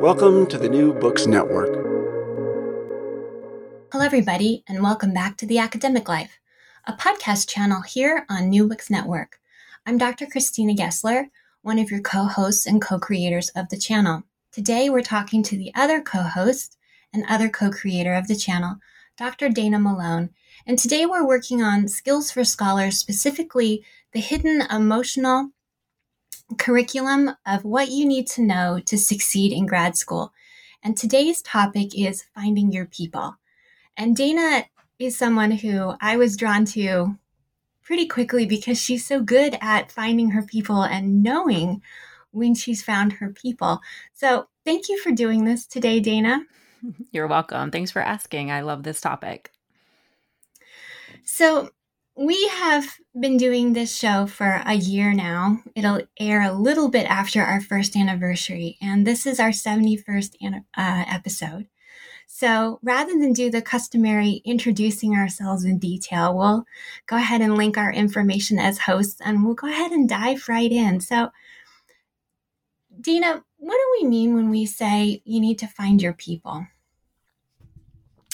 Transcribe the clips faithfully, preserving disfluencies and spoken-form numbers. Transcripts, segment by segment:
Welcome to the New Books Network. Hello, everybody, and welcome back to The Academic Life, a podcast channel here on New Books Network. I'm Doctor Christina Gessler, one of your co-hosts and co-creators of the channel. Today, we're talking to the other co-host and other co-creator of the channel, Doctor Dana Malone. And today, we're working on Skills for Scholars, specifically the hidden emotional curriculum of what you need to know to succeed in grad school. And today's topic is finding your people. And Dana is someone who I was drawn to pretty quickly because she's so good at finding her people and knowing when she's found her people. So thank you for doing this today, Dana. You're welcome. Thanks for asking. I love this topic. So we have been doing this show for a year now. It'll air a little bit after our first anniversary, and this is our seventy-first uh, episode. So rather than do the customary introducing ourselves in detail, we'll go ahead and link our information as hosts, and we'll go ahead and dive right in. So, Dana, what do we mean when we say you need to find your people?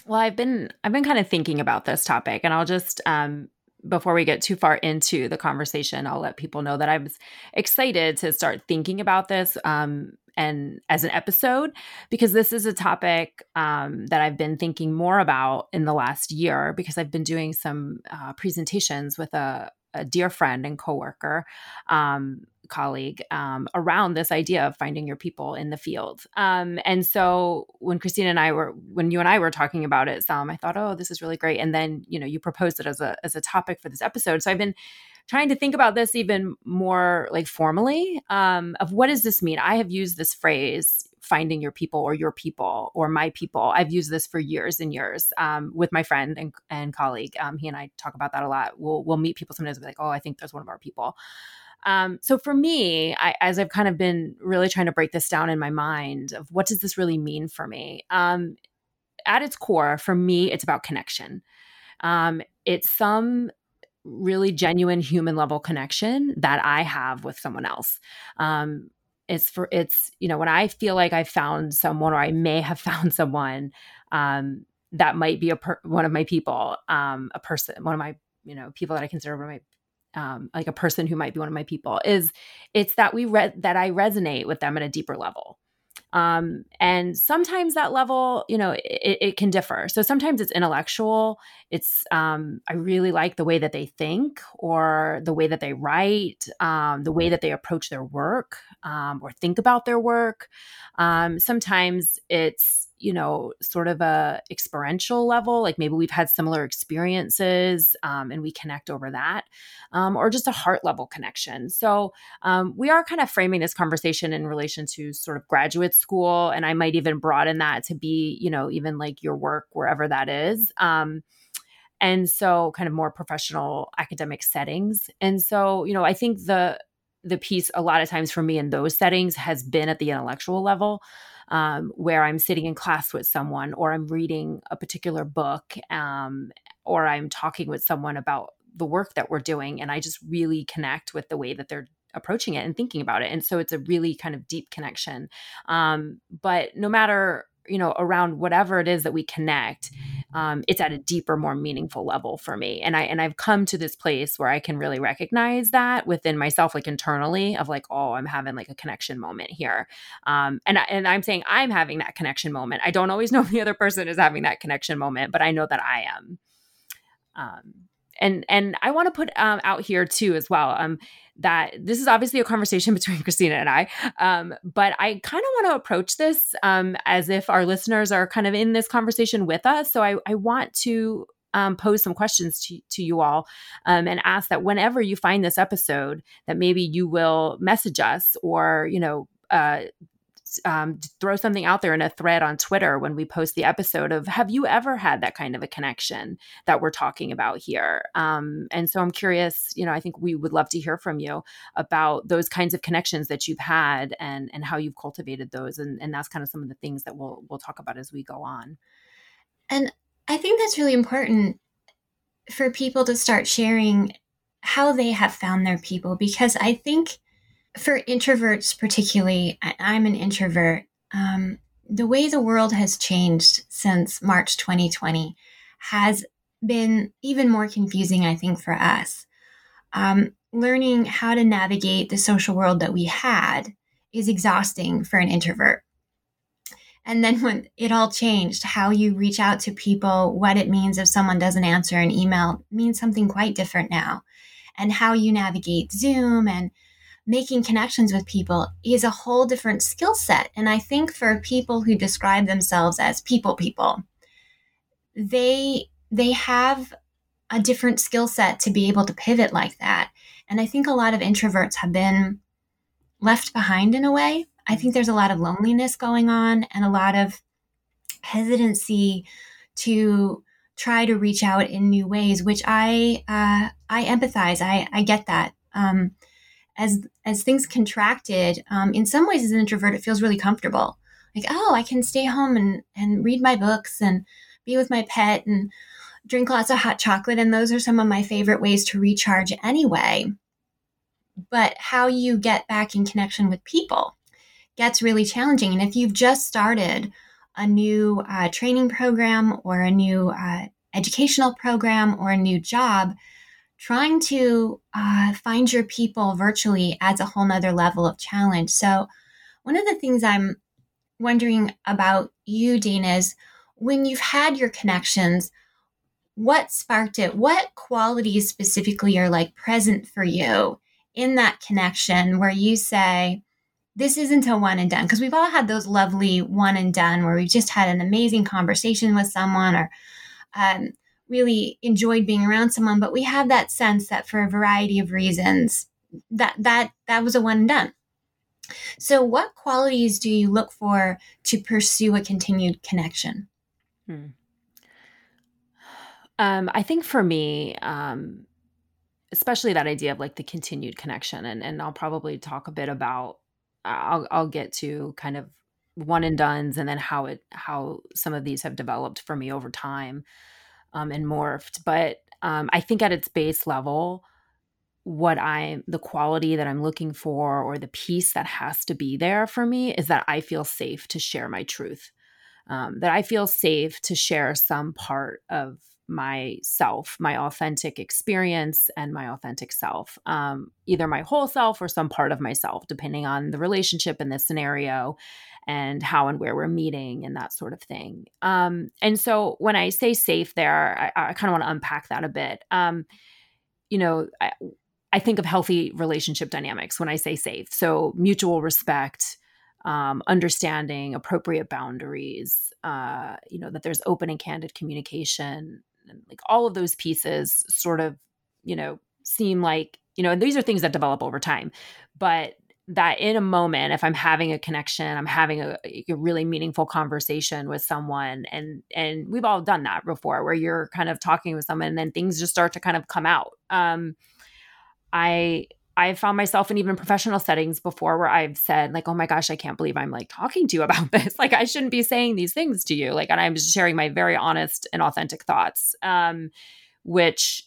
Well, I've been I've been kind of thinking about this topic, and I'll just um, before we get too far into the conversation, I'll let people know that I was excited to start thinking about this um, and as an episode, because this is a topic um, that I've been thinking more about in the last year, because I've been doing some uh, presentations with a, a dear friend and coworker, um, colleague um, around this idea of finding your people in the field. Um, and so when Christina and I were, when you and I were talking about it, Sam, I thought, oh, this is really great. And then, you know, you proposed it as a, as a topic for this episode. So I've been trying to think about this even more like formally um, of what does this mean? I have used this phrase, finding your people or your people or my people. I've used this for years and years um, with my friend and, and colleague. Um, he and I talk about that a lot. We'll, we'll meet people sometimes and be like, oh, I think there's one of our people. Um, so for me, I, as I've kind of been really trying to break this down in my mind of what does this really mean for me? Um, at its core, for me, it's about connection. Um, it's some really genuine human level connection that I have with someone else. Um, it's for, it's, you know, when I feel like I found someone, or I may have found someone, um, that might be a, per- one of my people, um, a person, one of my, you know, people that I consider one of my Um, like a person who might be one of my people is it's that we re- that I resonate with them at a deeper level. Um, and sometimes that level, you know, it, it can differ. So sometimes it's intellectual. It's, um, I really like the way that they think, or the way that they write, um, the way that they approach their work, um, or think about their work. Um, sometimes it's, you know, sort of a experiential level, like maybe we've had similar experiences um, and we connect over that, um, or just a heart level connection. So um, we are kind of framing this conversation in relation to sort of graduate school. And I might even broaden that to be, you know, even like your work, wherever that is. Um, and so kind of more professional academic settings. And so, you know, I think the the piece a lot of times for me in those settings has been at the intellectual level, um, where I'm sitting in class with someone, or I'm reading a particular book, um, or I'm talking with someone about the work that we're doing. And I just really connect with the way that they're approaching it and thinking about it. And so it's a really kind of deep connection. Um, but no matter, you know, around whatever it is that we connect, um, it's at a deeper, more meaningful level for me. And I, and I've come to this place where I can really recognize that within myself, like internally, of like, oh, I'm having like a connection moment here. Um, and I, and I'm saying I'm having that connection moment. I don't always know if the other person is having that connection moment, but I know that I am. Um, And and I want to put um, out here too as well um, that this is obviously a conversation between Christina and I, um, but I kind of want to approach this um, as if our listeners are kind of in this conversation with us. So I, I want to um, pose some questions to, to you all um, and ask that whenever you find this episode, that maybe you will message us, or, you know, uh, um, throw something out there in a thread on Twitter when we post the episode of, have you ever had that kind of a connection that we're talking about here? Um, and so I'm curious, you know, I think we would love to hear from you about those kinds of connections that you've had and and how you've cultivated those. And, and that's kind of some of the things that we'll we'll talk about as we go on. And I think that's really important for people to start sharing how they have found their people, because I think for introverts particularly, I, I'm an introvert, um, the way the world has changed since March twenty twenty has been even more confusing, I think, for us. Um, learning how to navigate the social world that we had is exhausting for an introvert. And then when it all changed, how you reach out to people, what it means if someone doesn't answer an email means something quite different now. And how you navigate Zoom and making connections with people is a whole different skill set. And I think for people who describe themselves as people people, they they have a different skill set to be able to pivot like that. And I think a lot of introverts have been left behind in a way. I think there's a lot of loneliness going on and a lot of hesitancy to try to reach out in new ways, which I uh, I empathize. I, I get that. Um, as as things contracted, um, in some ways as an introvert, it feels really comfortable. Like, oh, I can stay home and, and read my books and be with my pet and drink lots of hot chocolate. And those are some of my favorite ways to recharge anyway. But how you get back in connection with people gets really challenging. And if you've just started a new uh, training program or a new uh, educational program or a new job, trying to uh, find your people virtually adds a whole nother level of challenge. So one of the things I'm wondering about you, Dana, is when you've had your connections, what sparked it? What qualities specifically are like present for you in that connection where you say, this isn't a one and done? Because we've all had those lovely one and done where we've just had an amazing conversation with someone or um, really enjoyed being around someone. But we have that sense that for a variety of reasons, that that that was a one and done. So what qualities do you look for to pursue a continued connection? Hmm. Um, I think for me, um, especially that idea of like the continued connection, and, and I'll probably talk a bit about I'll I'll get to kind of one and dones and then how it how some of these have developed for me over time um, and morphed. But um, I think at its base level, what I the quality that I'm looking for or the piece that has to be there for me is that I feel safe to share my truth, um, that I feel safe to share some part of myself, my authentic experience and my authentic self, um, either my whole self or some part of myself, depending on the relationship and the scenario and how and where we're meeting and that sort of thing. Um, and so when I say safe there, I, I kind of want to unpack that a bit. Um, you know, I, I think of healthy relationship dynamics when I say safe. So mutual respect, Um, understanding, appropriate boundaries, uh, you know, that there's open and candid communication, and like all of those pieces sort of, you know, seem like, you know, and these are things that develop over time, but that in a moment, if I'm having a connection, I'm having a, a really meaningful conversation with someone. And, and we've all done that before where you're kind of talking with someone and then things just start to kind of come out. Um, I, I've found myself in even professional settings before where I've said like, oh my gosh, I can't believe I'm like talking to you about this. Like I shouldn't be saying these things to you. Like, and I'm just sharing my very honest and authentic thoughts, um, which,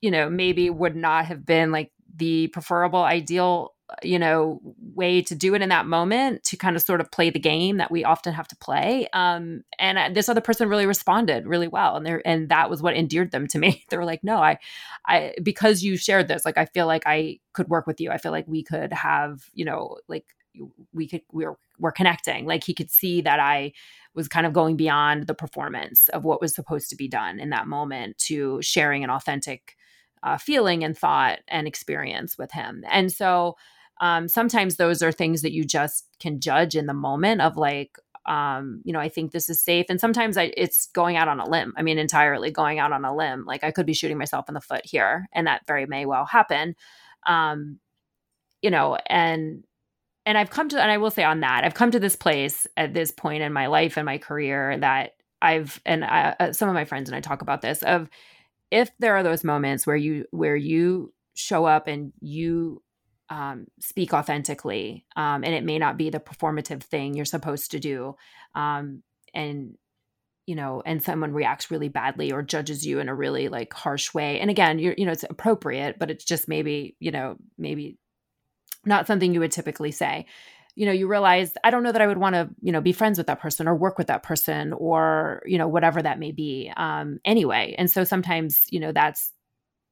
you know, maybe would not have been like the preferable ideal, you know, way to do it in that moment to kind of sort of play the game that we often have to play. Um, and I, this other person really responded really well. And they're, and that was what endeared them to me. They were like, no, I, I, because you shared this, like, I feel like I could work with you. I feel like we could have, you know, like we could, we're, we're connecting. Like he could see that I was kind of going beyond the performance of what was supposed to be done in that moment to sharing an authentic uh, feeling and thought and experience with him. And so, Um, sometimes those are things that you just can judge in the moment of like, um, you know, I think this is safe. And sometimes I, it's going out on a limb. I mean, entirely going out on a limb. Like I could be shooting myself in the foot here, and that very may well happen. Um, you know, and, And I've come to, and I will say on that, I've come to this place at this point in my life and my career that I've, and I, some of my friends and I talk about this, of if there are those moments where you, where you show up and you um, speak authentically, um, and it may not be the performative thing you're supposed to do. Um, and, you know, and someone reacts really badly or judges you in a really like harsh way. And again, you're, you know, it's appropriate, but it's just maybe, you know, maybe not something you would typically say. You know, you realize, I don't know that I would want to, you know, be friends with that person or work with that person or, you know, whatever that may be, um, anyway. And so sometimes, you know, that's,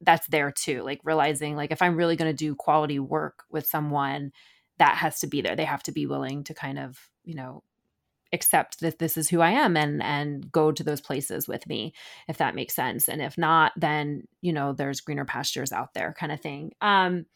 that's there too. Like realizing like, if I'm really going to do quality work with someone, that has to be there. They have to be willing to kind of, you know, accept that this is who I am and, and go to those places with me, if that makes sense. And if not, then, you know, there's greener pastures out there kind of thing. Um,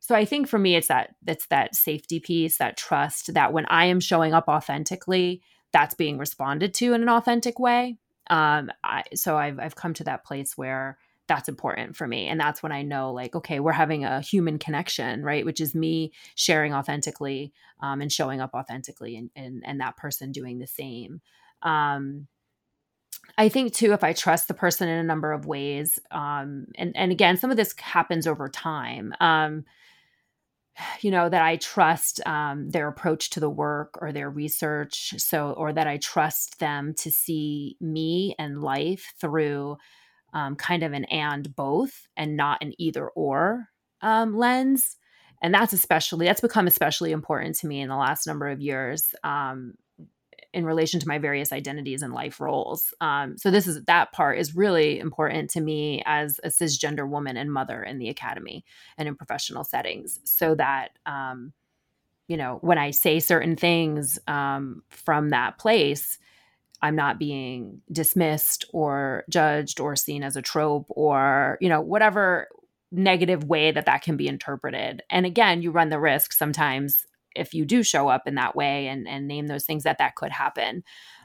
So I think for me, it's that, it's that safety piece, that trust that when I am showing up authentically, that's being responded to in an authentic way. Um, I, so I've, I've come to that place where that's important for me. And that's when I know like, okay, we're having a human connection, right? Which is me sharing authentically, um, and showing up authentically and, and, and that person doing the same. Um, I think too, if I trust the person in a number of ways, um, and, and again, some of this happens over time, um, you know, that I trust um, their approach to the work or their research. So, or that I trust them to see me and life through um, kind of an and both and not an either or um, lens. And that's especially, that's become especially important to me in the last number of years um, in relation to my various identities and life roles. Um, so this is, that part is really important to me as a cisgender woman and mother in the academy and in professional settings. So that, um, you know, when I say certain things um, from that place, I'm not being dismissed or judged or seen as a trope or, you know, whatever negative way that that can be interpreted. And again, you run the risk sometimes if you do show up in that way and, and name those things that that could happen.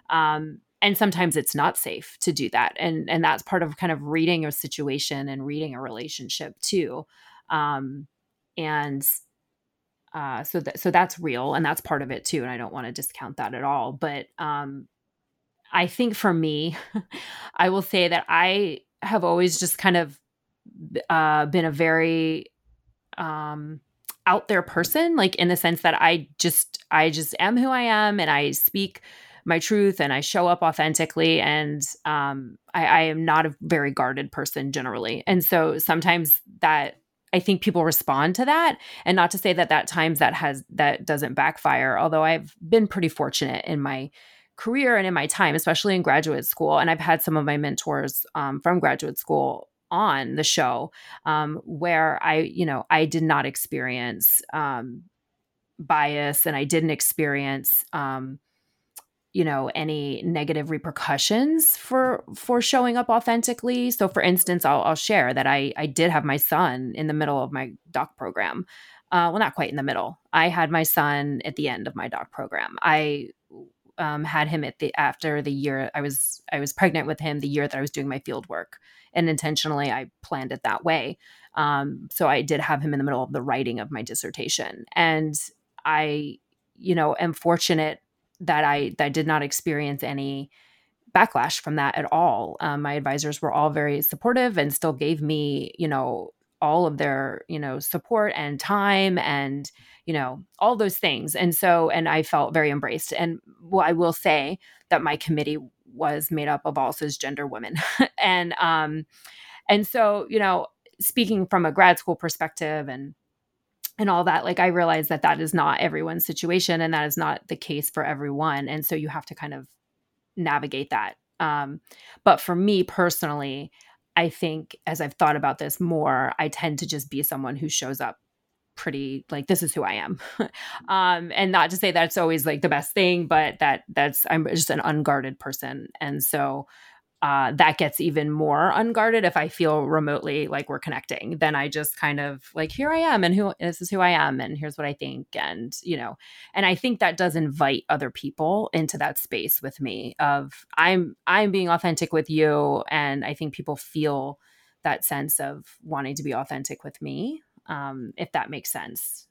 Um, and sometimes it's not safe to do that. And, and that's part of kind of reading a situation and reading a relationship too. Um, and uh, so, th- so that's real and that's part of it too. And I don't want to discount that at all. But um, I think for me, I will say that I have always just kind of uh, been a very, um, out there person, like in the sense that I just, I just am who I am and I speak my truth and I show up authentically. And, um, I, I am not a very guarded person generally. And so sometimes that, I think people respond to that, and not to say that that times that has, that doesn't backfire. Although I've been pretty fortunate in my career and in my time, especially in graduate school. And I've had some of my mentors, um, from graduate school on the show, um, where I, you know, I did not experience, um, bias and I didn't experience, um, you know, any negative repercussions for, for showing up authentically. So for instance, I'll, I'll share that I, I did have my son in the middle of my doc program. Uh, well, not quite in the middle. I had my son at the end of my doc program. I, um, had him at the, after the year I was, I was pregnant with him the year that I was doing my field work. And intentionally, I planned it that way. Um, so I did have him in the middle of the writing of my dissertation. And I, you know, am fortunate that I, that I did not experience any backlash from that at all. Um, my advisors were all very supportive and still gave me, you know, all of their, you know, support and time and, you know, all those things. And so, and I felt very embraced. And well, I will say that my committee was made up of all cisgender women. and, um, and so, you know, speaking from a grad school perspective and, and all that, like I realized that that is not everyone's situation and that is not the case for everyone. And so you have to kind of navigate that. Um, but for me personally, I think as I've thought about this more, I tend to just be someone who shows up pretty like, this is who I am. um, and not to say that's always like the best thing, but that that's, I'm just an unguarded person. And so uh, that gets even more unguarded if I feel remotely like we're connecting, then I just kind of like, here I am and who this is who I am. And here's what I think. And, you know, and I think that does invite other people into that space with me of I'm, I'm being authentic with you. And I think people feel that sense of wanting to be authentic with me. Um, if that makes sense.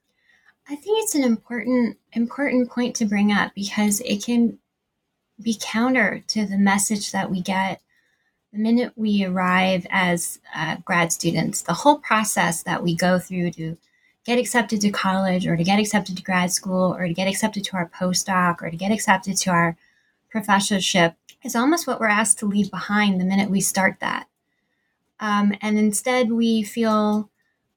I think it's an important, important point to bring up, because it can be counter to the message that we get the minute we arrive as uh, grad students. The whole process that we go through to get accepted to college, or to get accepted to grad school, or to get accepted to our postdoc, or to get accepted to our professorship is almost what we're asked to leave behind the minute we start that. Um, and instead we feel,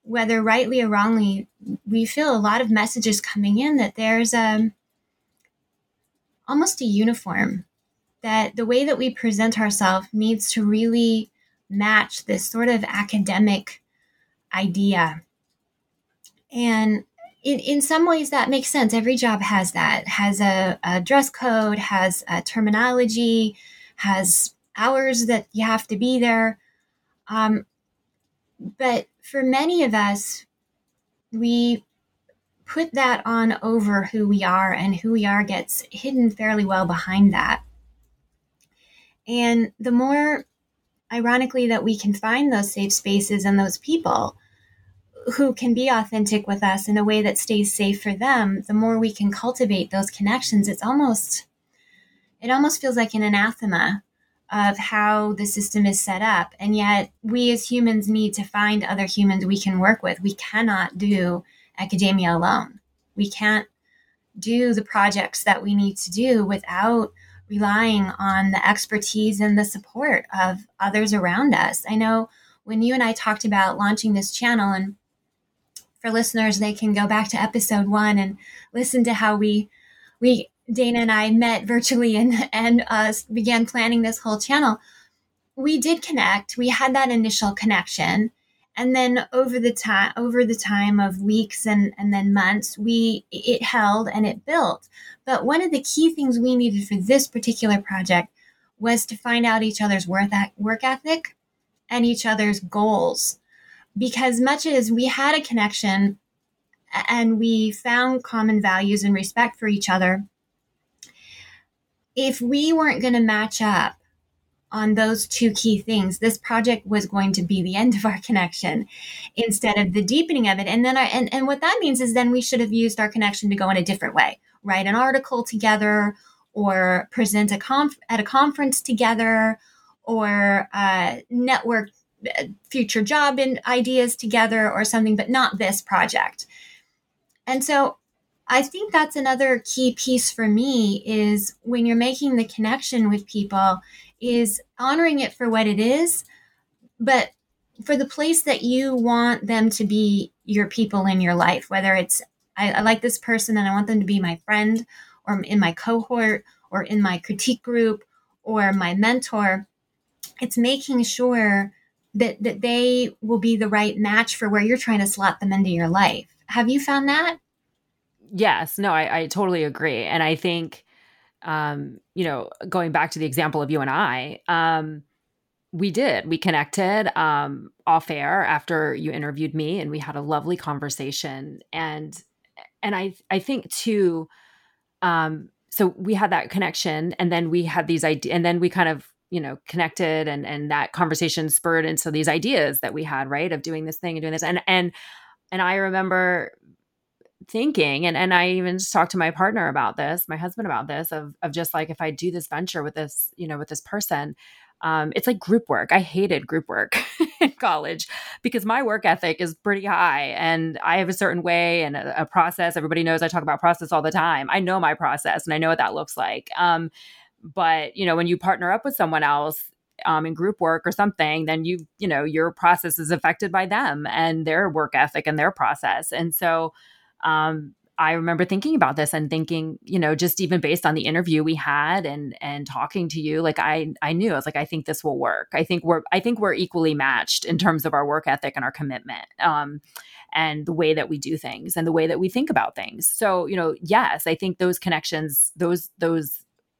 whether rightly or wrongly, we feel a lot of messages coming in that there's a, almost a uniform, that the way that we present ourselves needs to really match this sort of academic idea. And in, in some ways that makes sense. Every job has that, has a, a dress code, has a terminology, has hours that you have to be there. Um, but for many of us, we put that on over who we are, and who we are gets hidden fairly well behind that. And the more, ironically, that we can find those safe spaces and those people who can be authentic with us in a way that stays safe for them, the more we can cultivate those connections. It's almost, it almost feels like an anathema of how the system is set up. And yet we as humans need to find other humans we can work with. We cannot do academia alone. We can't do the projects that we need to do without relying on the expertise and the support of others around us. I know when you and I talked about launching this channel, and for listeners, they can go back to episode one and listen to how we, we Dana and I met virtually and, and uh, began planning this whole channel. We did connect. We had that initial connection. And then over the time, over the time of weeks and, and then months, we, it held and it built. But one of the key things we needed for this particular project was to find out each other's work ethic and each other's goals. Because much as we had a connection and we found common values and respect for each other, if we weren't going to match up on those two key things, this project was going to be the end of our connection instead of the deepening of it. And then, our, and, and what that means is then we should have used our connection to go in a different way, write an article together, or present a conf- at a conference together, or uh, network future job and ideas together or something, but not this project. And so I think that's another key piece for me, is when you're making the connection with people, is honoring it for what it is, but for the place that you want them to be your people in your life, whether it's, I, I like this person and I want them to be my friend, or in my cohort, or in my critique group, or my mentor. It's making sure that that they will be the right match for where you're trying to slot them into your life. Have you found that? Yes. No, I, I totally agree. And I think, um, you know, going back to the example of you and I, um, we did. We connected um, off air after you interviewed me, and we had a lovely conversation. And and I I think too, um, so we had that connection, and then we had these ideas, and then we kind of, you know, connected, and, and that conversation spurred into these ideas that we had, right, of doing this thing and doing this. And, and, and I remember thinking, and, and I even just talked to my partner about this, my husband about this, of, of just like, if I do this venture with this, you know, with this person, um, it's like group work. I hated group work in college because my work ethic is pretty high, and I have a certain way and a, a process. Everybody knows I talk about process all the time. I know my process and I know what that looks like. Um, But, you know, when you partner up with someone else um, in group work or something, then you, you know, your process is affected by them and their work ethic and their process. And so um, I remember thinking about this and thinking, you know, just even based on the interview we had and, and talking to you, like I, I knew, I was like, I think this will work. I think we're, I think we're equally matched in terms of our work ethic and our commitment um, and the way that we do things and the way that we think about things. So, you know, yes, I think those connections, those, those,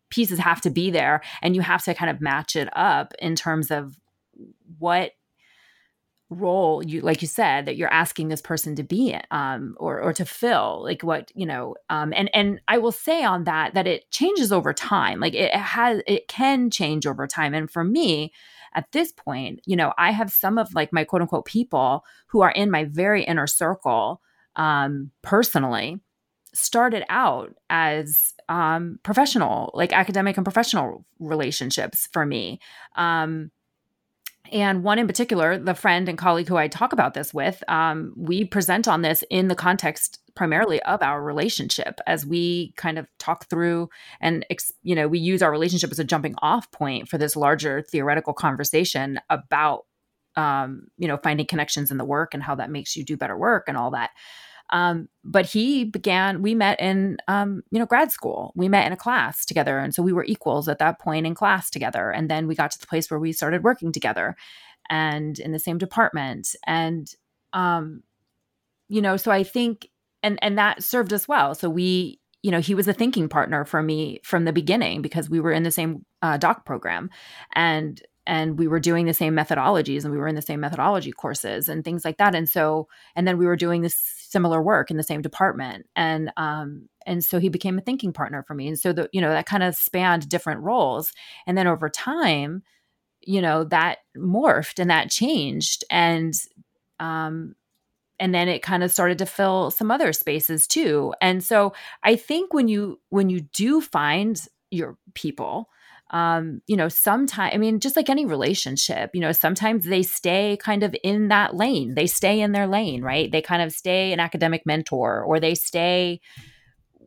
pieces have to be there, and you have to kind of match it up in terms of what role you, like you said, that you're asking this person to be in, um, or, or to fill, like what, you know, um, and, and I will say on that, that it changes over time. Like it has, it can change over time. And for me at this point, you know, I have some of like my quote unquote people who are in my very inner circle um, personally started out as um, professional, like academic and professional relationships for me. Um, and one in particular, the friend and colleague who I talk about this with, um, we present on this in the context primarily of our relationship as we kind of talk through and, you know, we use our relationship as a jumping off point for this larger theoretical conversation about, um, you know, finding connections in the work and how that makes you do better work and all that. Um, but he began, we met in, um, you know, grad school, we met in a class together. And so we were equals at that point in class together. And then we got to the place where we started working together and in the same department. And, um, you know, so I think, and, and that served us well. So we, you know, he was a thinking partner for me from the beginning because we were in the same, uh, doc program and, and we were doing the same methodologies and we were in the same methodology courses and things like that. And so, and then we were doing this similar work in the same department. And, um, and so he became a thinking partner for me. And so the, you know, that kind of spanned different roles. And then over time, you know, that morphed and that changed. And, um, and then it kind of started to fill some other spaces too. And so I think when you, when you do find your people, Um, you know, sometimes, I mean, just like any relationship, you know, sometimes they stay kind of in that lane. They stay in their lane, right? They kind of stay an academic mentor or they stay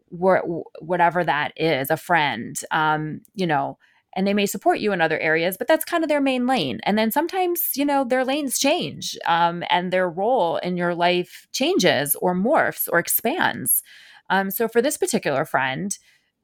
wh- whatever that is, a friend, um, you know, and they may support you in other areas, but that's kind of their main lane. And then sometimes, you know, their lanes change, um, and their role in your life changes or morphs or expands. Um, so for this particular friend,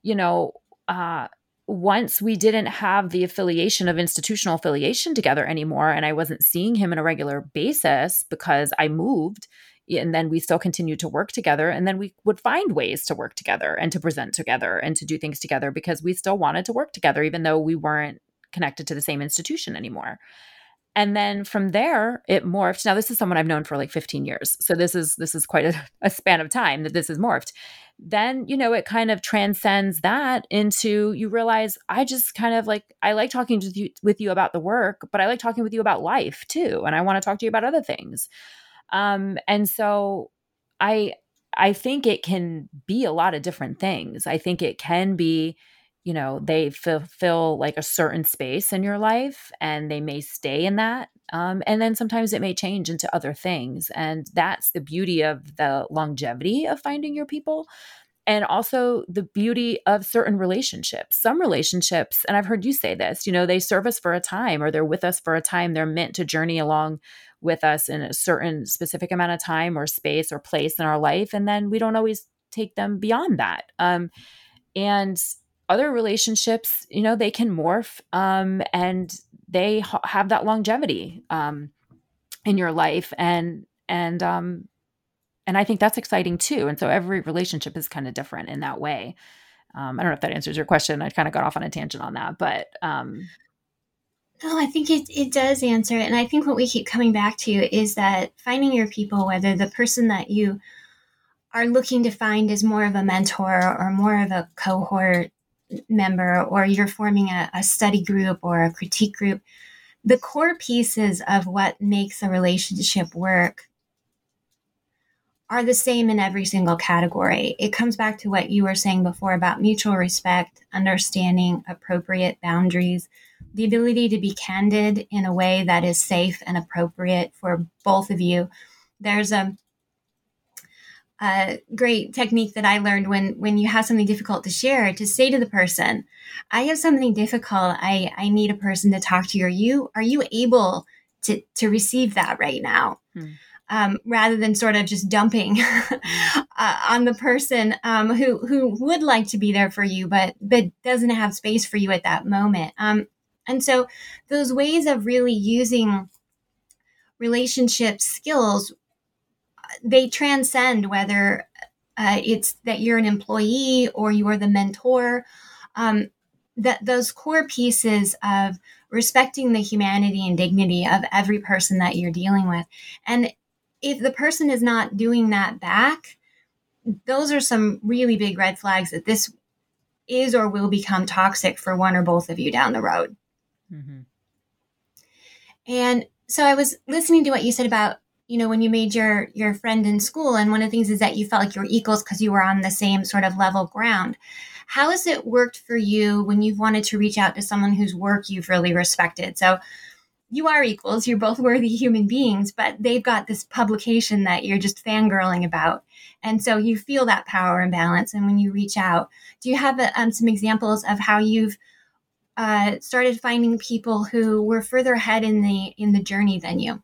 you know, uh, once we didn't have the affiliation of institutional affiliation together anymore, and I wasn't seeing him on a regular basis because I moved, and then we still continued to work together. And then we would find ways to work together and to present together and to do things together because we still wanted to work together, even though we weren't connected to the same institution anymore. And then from there, it morphed. Now, this is someone I've known for like fifteen years. So this is this is quite a, a span of time that this has morphed. Then, you know, it kind of transcends that into you realize I just kind of like, I like talking to you, with you about the work, but I like talking with you about life too. And I want to talk to you about other things. Um, and so I I think it can be a lot of different things. I think it can be, you know, they fulfill like a certain space in your life and they may stay in that. Um, and then sometimes it may change into other things. And that's the beauty of the longevity of finding your people. And also the beauty of certain relationships. Some relationships, and I've heard you say this, you know, they serve us for a time or they're with us for a time. They're meant to journey along with us in a certain specific amount of time or space or place in our life. And then we don't always take them beyond that. Um, and other relationships, you know, they can morph, um, and they ha- have that longevity, um, in your life. And, and, um, and I think that's exciting too. And so every relationship is kind of different in that way. Um, I don't know if that answers your question. I kind of got off on a tangent on that, but, um, well, I think it, it does answer it. And I think what we keep coming back to is that finding your people, whether the person that you are looking to find is more of a mentor or more of a cohort member, or you're forming a, a study group or a critique group, the core pieces of what makes a relationship work are the same in every single category. It comes back to what you were saying before about mutual respect, understanding, appropriate boundaries, the ability to be candid in a way that is safe and appropriate for both of you. There's a A great technique that I learned when when you have something difficult to share, to say to the person, I have something difficult. I, I need a person to talk to you. Are you, are you able to, to receive that right now? Hmm. Um, rather than sort of just dumping uh, on the person um, who who would like to be there for you, but but doesn't have space for you at that moment. Um, and so those ways of really using relationship skills, they transcend whether uh, it's that you're an employee or you are the mentor. Um, that those core pieces of respecting the humanity and dignity of every person that you're dealing with. And if the person is not doing that back, those are some really big red flags that this is or will become toxic for one or both of you down the road. Mm-hmm. And so I was listening to what you said about, you know, when you made your your friend in school, and one of the things is that you felt like you were equals because you were on the same sort of level ground. How has it worked for you when you've wanted to reach out to someone whose work you've really respected? So you are equals, you're both worthy human beings, but they've got this publication that you're just fangirling about. And so you feel that power imbalance. And when you reach out, do you have um, some examples of how you've uh, started finding people who were further ahead in the in the journey than you?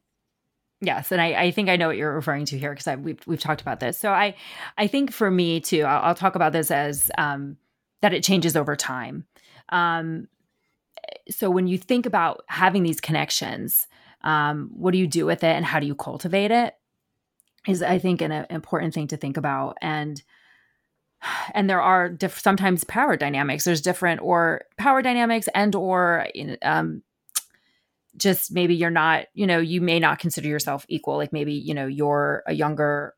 Yes. And I, I think I know what you're referring to here because we've, we've talked about this. So I, I think for me too, I'll, I'll talk about this as um, that it changes over time. Um, so when you think about having these connections, um, what do you do with it and how do you cultivate it is, I think, an, an important thing to think about. And And there are diff- sometimes power dynamics. There's different or power dynamics and or um, just maybe you're not, you know, you may not consider yourself equal. Like maybe, you know, you're a younger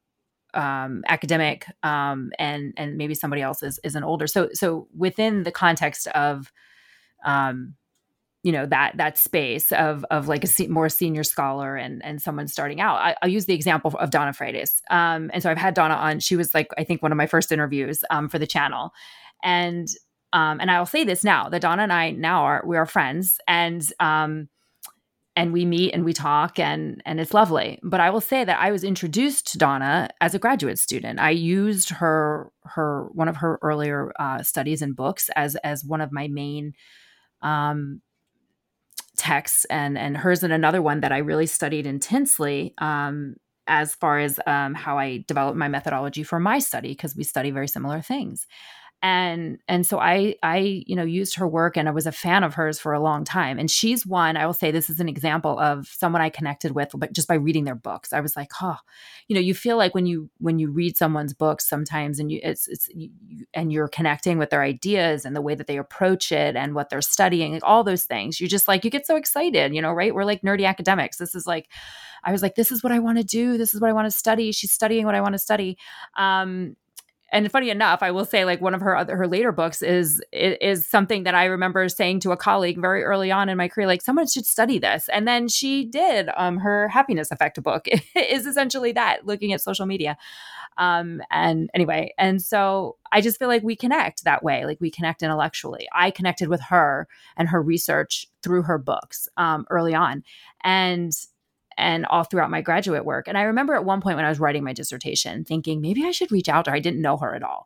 um, academic um, and and maybe somebody else is, is an older. So so within the context of, um, you know, that that space of of like a se- more senior scholar and and someone starting out, I, I'll use the example of Donna Freitas. Um, and so I've had Donna on. She was like, I think, one of my first interviews um, for the channel. And um, and I'll say this now, that Donna and I now are, we are friends and um, and we meet and we talk and and it's lovely. But I will say that I was introduced to Donna as a graduate student. I used her, her one of her earlier uh, studies and books as as one of my main um texts, and and hers and another one that I really studied intensely um, as far as um, how I developed my methodology for my study, because we study very similar things. And and so I I you know used her work and I was a fan of hers for a long time. And she's one, I will say this is an example of someone I connected with, but just by reading their books. I was like, oh, you know, you feel like when you when you read someone's books sometimes, and you it's it's you, and you're connecting with their ideas and the way that they approach it and what they're studying, like all those things. You're just like, you get so excited, you know, right? We're like nerdy academics. This is like, I was like, this is what I want to do. This is what I want to study. She's studying what I want to study. Um, And funny enough, I will say like one of her other, her later books is, is something that I remember saying to a colleague very early on in my career, like someone should study this. And then she did. Um, her Happiness Effect book is essentially that, looking at social media. Um, and anyway, and so I just feel like we connect that way. Like we connect intellectually. I connected with her and her research through her books um, early on. And and all throughout my graduate work. And I remember at one point when I was writing my dissertation thinking, maybe I should reach out to her. I didn't know her at all.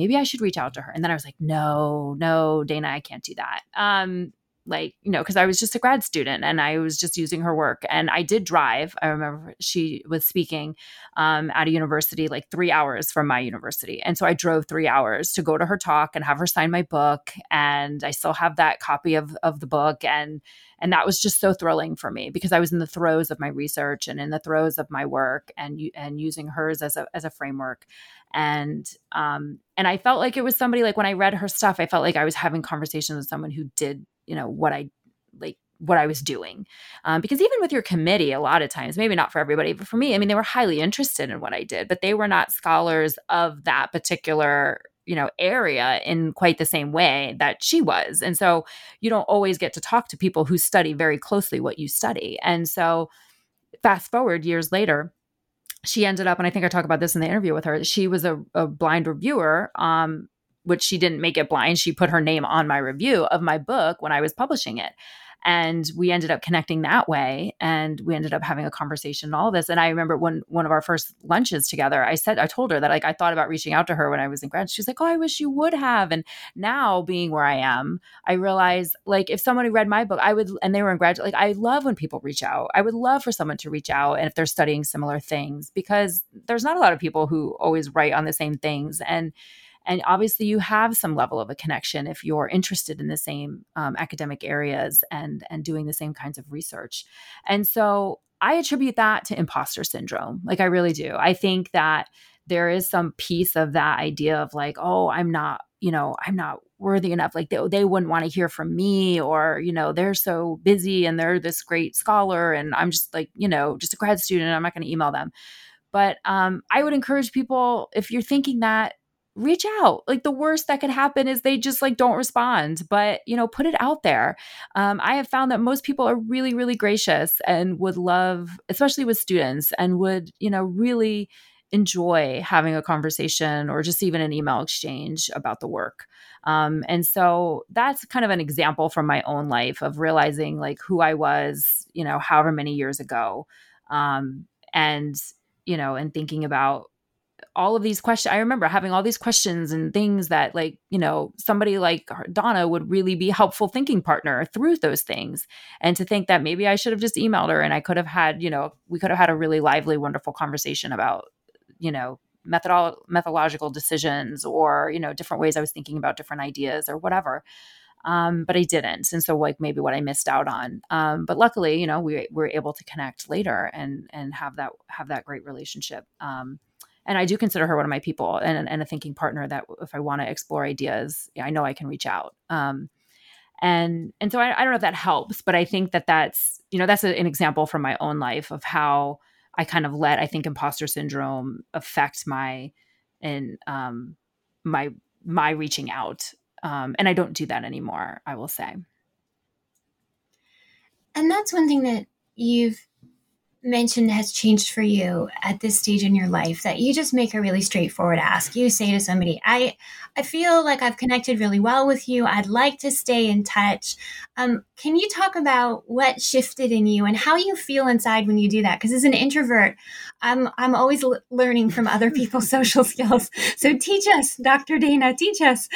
Maybe I should reach out to her. And then I was like, no, no, Dana, I can't do that. Um, like, you know, because I was just a grad student and I was just using her work. And I did drive. I remember she was speaking um, at a university like three hours from my university. And so I drove three hours to go to her talk and have her sign my book. And I still have that copy of of the book. And And that was just so thrilling for me because I was in the throes of my research and in the throes of my work and and using hers as a as a framework. And um and I felt like it was somebody, like when I read her stuff, I felt like I was having conversations with someone who did, you know, what I like what I was doing. Um, because even with your committee, a lot of times, maybe not for everybody, but for me, I mean, they were highly interested in what I did, but they were not scholars of that particular you know, area in quite the same way that she was. And so you don't always get to talk to people who study very closely what you study. And so fast forward years later, she ended up, and I think I talk about this in the interview with her, she was a, a blind reviewer, um, which she didn't make it blind. She put her name on my review of my book when I was publishing it. And we ended up connecting that way. And we ended up having a conversation and all this. And I remember when one of our first lunches together, I said, I told her that like, I thought about reaching out to her when I was in grad. She's like, oh, I wish you would have. And now being where I am, I realize like if someone who read my book, I would, and they were in grad, like I love when people reach out. I would love for someone to reach out and if they're studying similar things, because there's not a lot of people who always write on the same things. And And obviously you have some level of a connection if you're interested in the same um, academic areas and, and doing the same kinds of research. And so I attribute that to imposter syndrome. Like I really do. I think that there is some piece of that idea of like, oh, I'm not, you know, I'm not worthy enough. Like they, they wouldn't want to hear from me or, you know, they're so busy and they're this great scholar and I'm just like, you know, just a grad student. I'm not going to email them. But um, I would encourage people, if you're thinking that, reach out. Like, the worst that could happen is they just like don't respond, but, you know, put it out there. Um, I have found that most people are really, really gracious and would love, especially with students, and would, you know, really enjoy having a conversation or just even an email exchange about the work. Um, and so that's kind of an example from my own life of realizing like who I was, you know, however many years ago. Um, and, you know, and thinking about all of these questions. I remember having all these questions and things that, like, you know, somebody like Donna would really be helpful thinking partner through those things. And to think that maybe I should have just emailed her and I could have had, you know, we could have had a really lively, wonderful conversation about, you know, methodolo- methodological decisions or, you know, different ways I was thinking about different ideas or whatever. Um, but I didn't. And so like maybe what I missed out on. Um, but luckily, you know, we were able to connect later and, and have that, have that great relationship. Um, and I do consider her one of my people and, and a thinking partner that if I want to explore ideas, I know I can reach out. Um, and, and so I, I don't know if that helps, but I think that that's, you know, that's a, an example from my own life of how I kind of let, I think, imposter syndrome affect my, and um, my, my reaching out. Um, and I don't do that anymore, I will say. And that's one thing that you've mentioned has changed for you at this stage in your life, that you just make a really straightforward ask. You say to somebody, I, I feel like I've connected really well with you. I'd like to stay in touch. Um, can you talk about what shifted in you and how you feel inside when you do that? Because as an introvert, I'm, I'm always l- learning from other people's social skills. So teach us, Doctor Dana, teach us.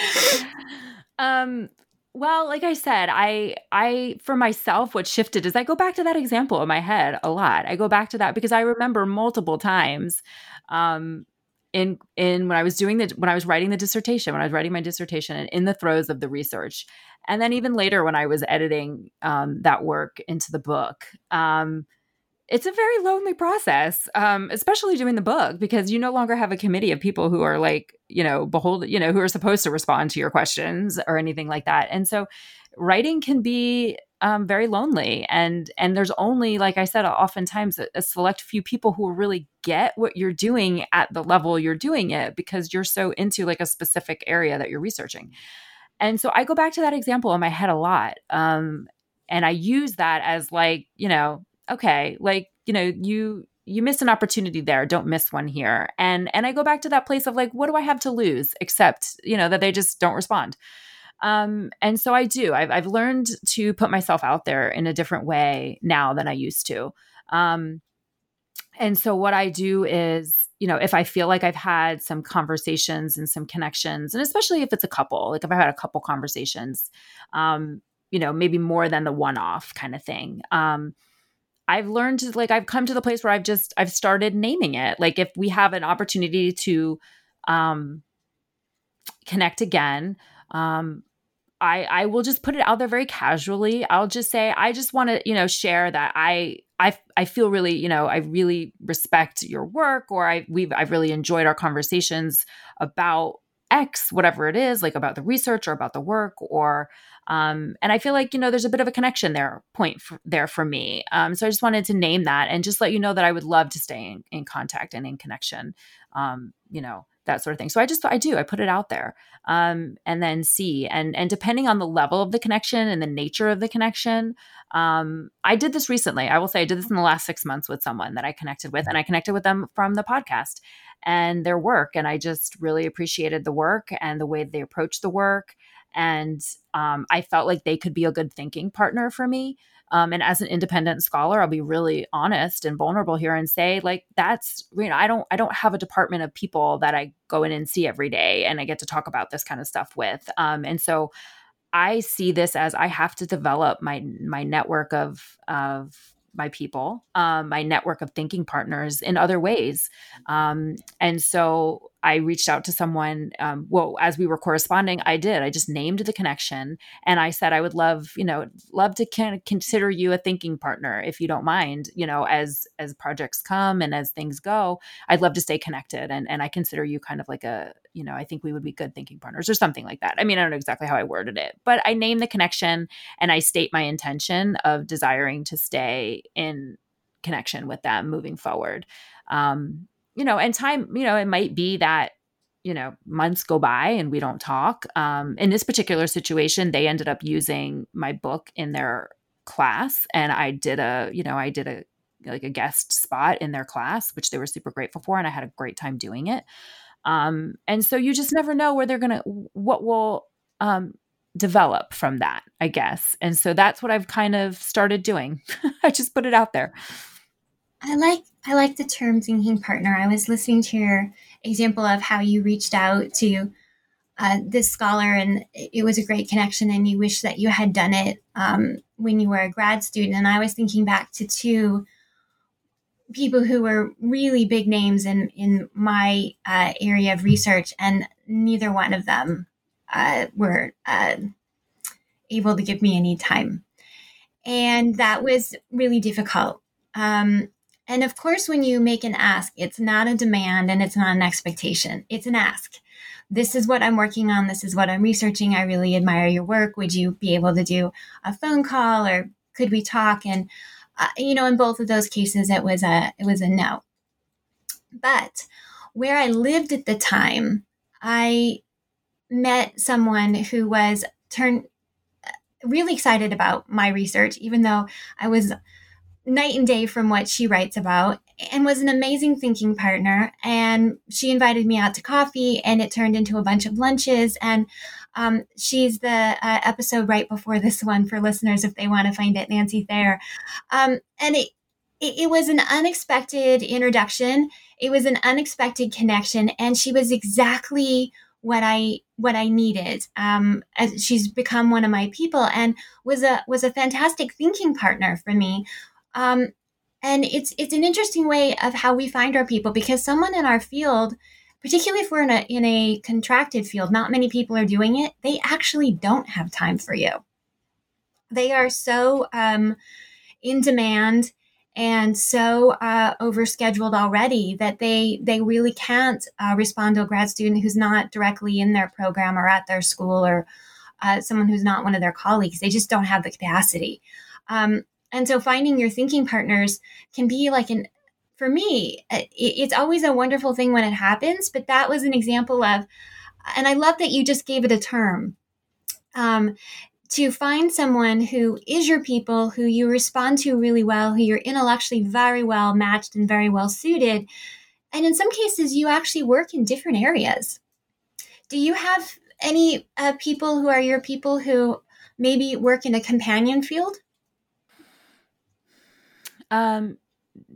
Um, Well, like I said, I, I, for myself, what shifted is I go back to that example in my head a lot. I go back to that because I remember multiple times, um, in, in when I was doing the, when I was writing the dissertation, when I was writing my dissertation and in the throes of the research. And then even later when I was editing, um, that work into the book, um, it's a very lonely process, um, especially doing the book, because you no longer have a committee of people who are like, you know, behold, you know, who are supposed to respond to your questions or anything like that. And so writing can be um, very lonely. And and there's only, like I said, oftentimes a, a select few people who really get what you're doing at the level you're doing it, because you're so into like a specific area that you're researching. And so I go back to that example in my head a lot. Um, and I use that as like, you know, okay, like, you know, you, you missed an opportunity there. Don't miss one here. And, and I go back to that place of like, what do I have to lose? Except, you know, that they just don't respond. Um, and so I do, I've, I've learned to put myself out there in a different way now than I used to. Um, and so what I do is, you know, if I feel like I've had some conversations and some connections, and especially if it's a couple, like if I had a couple conversations, um, you know, maybe more than the one-off kind of thing. Um, I've learned to like, I've come to the place where I've just, I've started naming it. Like if we have an opportunity to um, connect again, um, I, I will just put it out there very casually. I'll just say, I just want to, you know, share that I, I, I feel really, you know, I really respect your work, or I, we've, I've really enjoyed our conversations about X, whatever it is, like about the research or about the work, or, um, and I feel like, you know, there's a bit of a connection there point f- there for me. Um, so I just wanted to name that and just let you know that I would love to stay in, in contact and in connection, um, you know, that sort of thing. So I just, I do, I put it out there, um, and then see, and, and depending on the level of the connection and the nature of the connection, um, I did this recently. I will say I did this in the last six months with someone that I connected with, and I connected with them from the podcast and their work. And I just really appreciated the work and the way they approached the work. And, um, I felt like they could be a good thinking partner for me. Um, and as an independent scholar, I'll be really honest and vulnerable here and say, like, that's, you know, I don't, I don't have a department of people that I go in and see every day and I get to talk about this kind of stuff with. Um, and so I see this as I have to develop my, my network of, of my people, um, my network of thinking partners in other ways. Um, and so I reached out to someone, um, well, as we were corresponding, I did, I just named the connection. And I said, I would love, you know, love to can- consider you a thinking partner, if you don't mind, you know, as, as projects come and as things go, I'd love to stay connected. And, and I consider you kind of like a, you know, I think we would be good thinking partners or something like that. I mean, I don't know exactly how I worded it, but I name the connection and I state my intention of desiring to stay in connection with them moving forward. Um, you know, and time, you know, it might be that you know, months go by and we don't talk. Um, in this particular situation, they ended up using my book in their class. And I did a, you know, I did a, like a guest spot in their class, which they were super grateful for. And I had a great time doing it. Um, and so you just never know where they're going to, what will um, develop from that, I guess. And so that's what I've kind of started doing. I just put it out there. I like, I like the term thinking partner. I was listening to your example of how you reached out to uh, this scholar and it was a great connection and you wish that you had done it um, when you were a grad student. And I was thinking back to two people who were really big names in, in my uh, area of research, and neither one of them uh, were uh, able to give me any time. And that was really difficult. Um, And of course, when you make an ask, it's not a demand and it's not an expectation. It's an ask. This is what I'm working on. This is what I'm researching. I really admire your work. Would you be able to do a phone call, or could we talk? And, uh, you know, in both of those cases, it was a it was a no. But where I lived at the time, I met someone who was turned really excited about my research, even though I was night and day from what she writes about, and was an amazing thinking partner. And she invited me out to coffee and it turned into a bunch of lunches. And um, she's the uh, episode right before this one for listeners, if they want to find it, Nancy Thayer. Um, and it, it, it was an unexpected introduction. It was an unexpected connection. And she was exactly what I, what I needed. Um, as she's become one of my people and was a, was a fantastic thinking partner for me. Um, and it's, it's an interesting way of how we find our people, because someone in our field, particularly if we're in a, in a contracted field, not many people are doing it. They actually don't have time for you. They are so, um, in demand and so, uh, overscheduled already that they, they really can't, uh, respond to a grad student who's not directly in their program or at their school, or, uh, someone who's not one of their colleagues. They just don't have the capacity. Um, And so finding your thinking partners can be like an, for me, it, it's always a wonderful thing when it happens, but that was an example of, and I love that you just gave it a term, um, to find someone who is your people, who you respond to really well, who you're intellectually very well matched and very well suited. And in some cases, you actually work in different areas. Do you have any uh, people who are your people who maybe work in a companion field? Um,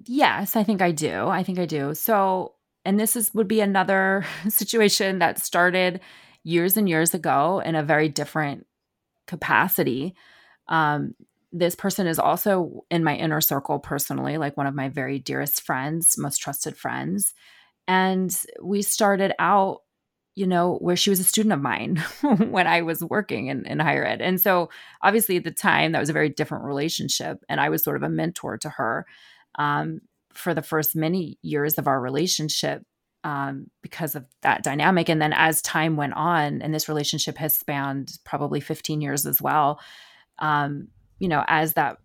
yes, I think I do. I think I do. So, and this is, would be another situation that started years and years ago in a very different capacity. Um, this person is also in my inner circle personally, like one of my very dearest friends, most trusted friends. And we started out, you know, where she was a student of mine when I was working in, in higher ed. And so obviously at the time that was a very different relationship, and I was sort of a mentor to her um, for the first many years of our relationship um, because of that dynamic. And then as time went on, and this relationship has spanned probably fifteen years as well, um, you know, as that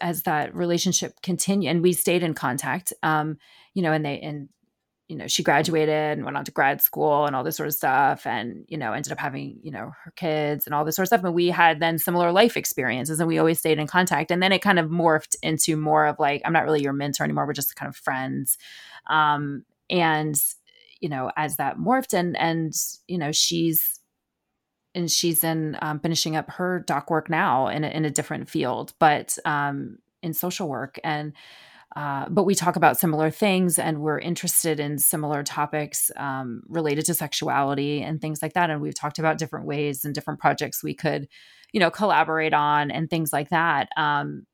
as that relationship continued, and we stayed in contact, um, you know, and they, and you know, she graduated and went on to grad school and all this sort of stuff, and, you know, ended up having, you know, her kids and all this sort of stuff. And we had then similar life experiences and we always stayed in contact. And then it kind of morphed into more of like, I'm not really your mentor anymore. We're just kind of friends. Um, and, you know, as that morphed and, and, you know, she's, and she's in um, finishing up her doc work now in a, in a different field, but um, in social work. And, Uh, but we talk about similar things and we're interested in similar topics um, related to sexuality and things like that. And we've talked about different ways and different projects we could, you know, collaborate on and things like that. Um,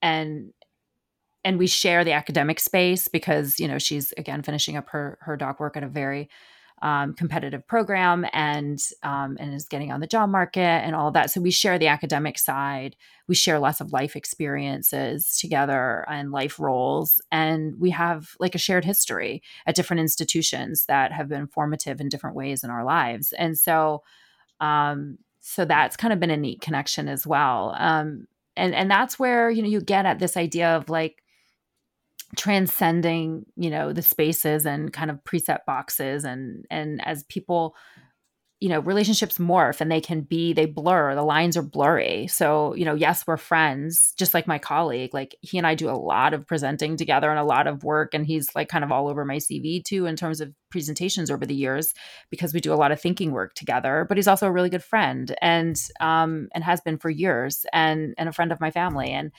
and and we share the academic space because, you know, she's, again, finishing up her her doc work at a very um, competitive program and um, and is getting on the job market and all that. So we share the academic side. We share lots of life experiences together and life roles. And we have like a shared history at different institutions that have been formative in different ways in our lives. And so, um, so that's kind of been a neat connection as well. Um, and, and that's where, you know, you get at this idea of like transcending, you know, the spaces and kind of preset boxes. And, and as people, you know, relationships morph and they can be, they blur, the lines are blurry. So, you know, yes, we're friends, just like my colleague, like he and I do a lot of presenting together and a lot of work. And he's like kind of all over my C V too, in terms of presentations over the years, because we do a lot of thinking work together, but he's also a really good friend and, um, and has been for years and, and a friend of my family. And,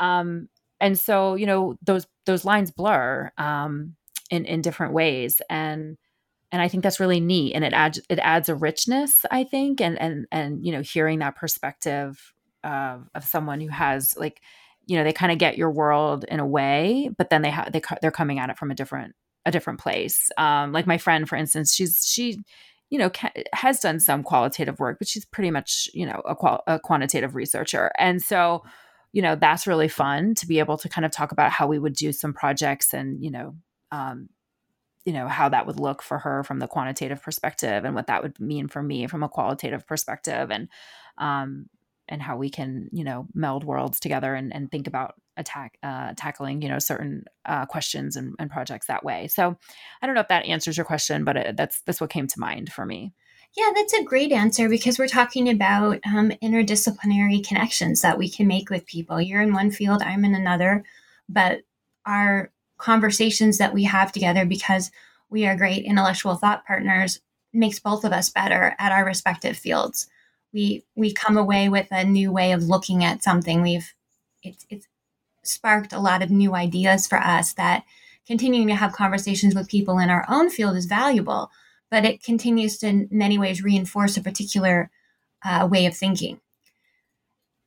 um, and so, you know, those, those lines blur, um, in, in different ways. And, And I think that's really neat, and it adds it adds a richness, I think, and and and you know, hearing that perspective of of someone who has like, you know, they kind of get your world in a way, but then they ha- they they're coming at it from a different a different place. Um, like my friend, for instance, she's she, you know, ca- has done some qualitative work, but she's pretty much, you know, a, qual- a quantitative researcher, and so, you know, that's really fun to be able to kind of talk about how we would do some projects and you know. Um, you know, how that would look for her from the quantitative perspective and what that would mean for me from a qualitative perspective, and, um, and how we can, you know, meld worlds together and, and think about attack, uh, tackling, you know, certain, uh, questions and, and projects that way. So I don't know if that answers your question, but it, that's, that's what came to mind for me. Yeah, that's a great answer, because we're talking about, um, interdisciplinary connections that we can make with people. You're in one field, I'm in another, but our conversations that we have together, because we are great intellectual thought partners, makes both of us better at our respective fields. We we come away with a new way of looking at something. We've it's it's sparked a lot of new ideas for us that continuing to have conversations with people in our own field is valuable, but it continues to in many ways reinforce a particular uh, way of thinking.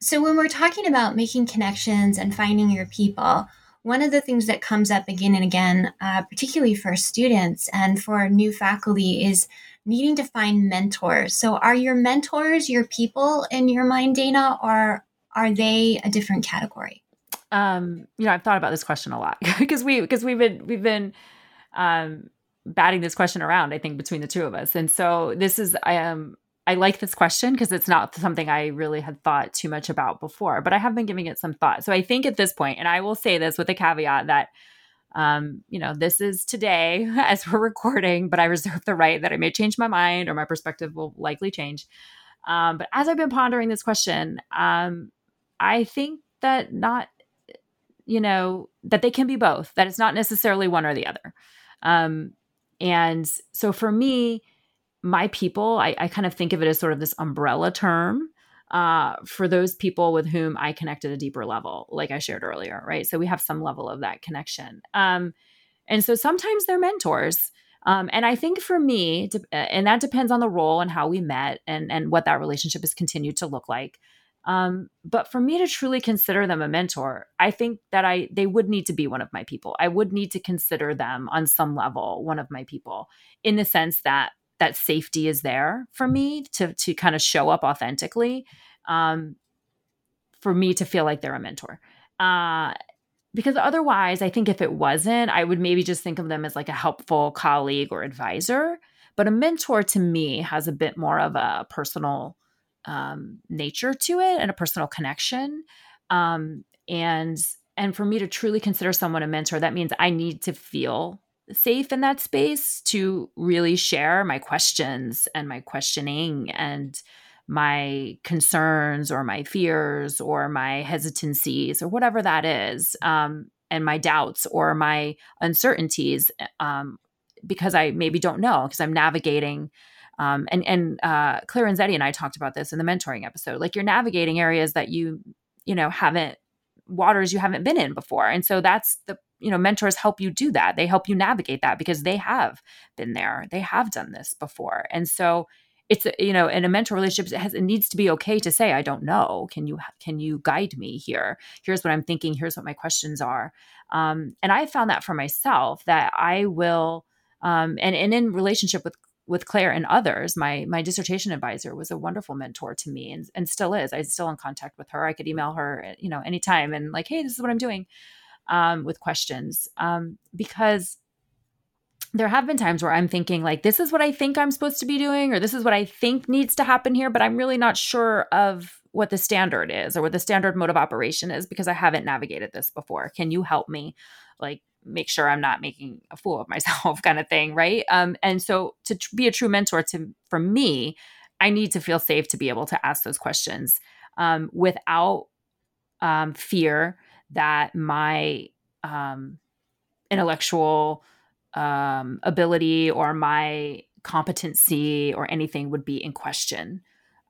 So when we're talking about making connections and finding your people, one of the things that comes up again and again, uh, particularly for students and for new faculty, is needing to find mentors. So are your mentors your people in your mind, Dana, or are they a different category? Um, you know, I've thought about this question a lot because we because we've been we've been um, batting this question around, I think, between the two of us. And so this is I am. I like this question because it's not something I really had thought too much about before, but I have been giving it some thought. So I think at this point, and I will say this with a caveat that, um, you know, this is today as we're recording, but I reserve the right that I may change my mind or my perspective will likely change. Um, but as I've been pondering this question, um, I think that not, you know, that they can be both, that it's not necessarily one or the other. Um, and so for me, my people, I, I kind of think of it as sort of this umbrella term uh, for those people with whom I connect at a deeper level, like I shared earlier, right? So we have some level of that connection. Um, and so sometimes they're mentors. Um, and I think for me, to, and that depends on the role and how we met and, and what that relationship has continued to look like. Um, but for me to truly consider them a mentor, I think that I they would need to be one of my people. I would need to consider them on some level one of my people, in the sense that that safety is there for me to, to kind of show up authentically, um, for me to feel like they're a mentor. Uh, because otherwise, I think if it wasn't, I would maybe just think of them as like a helpful colleague or advisor. But a mentor to me has a bit more of a personal um, nature to it and a personal connection. Um, and, and for me to truly consider someone a mentor, that means I need to feel safe in that space to really share my questions and my questioning and my concerns or my fears or my hesitancies or whatever that is, um, and my doubts or my uncertainties, um, because I maybe don't know, because I'm navigating. Um, and and uh, Claire Anzetti and I talked about this in the mentoring episode. Like, you're navigating areas that you, you know, haven't, waters you haven't been in before. And so that's the you know, mentors help you do that. They help you navigate that because they have been there. They have done this before. And so it's, you know, in a mentor relationship, it, has, it needs to be okay to say, I don't know. Can you, can you guide me here? Here's what I'm thinking. Here's what my questions are. Um, and I found that for myself that I will, um, and, and in relationship with, with Claire and others, my, my dissertation advisor was a wonderful mentor to me and, and still is. I'm still in contact with her. I could email her, you know, anytime and like, hey, this is what I'm doing. Um, with questions, um, because there have been times where I'm thinking like, this is what I think I'm supposed to be doing, or this is what I think needs to happen here, but I'm really not sure of what the standard is or what the standard mode of operation is because I haven't navigated this before. Can you help me like make sure I'm not making a fool of myself kind of thing, right? Um, and so to tr- be a true mentor to for me, I need to feel safe to be able to ask those questions um, without um, fear that my um, intellectual um, ability or my competency or anything would be in question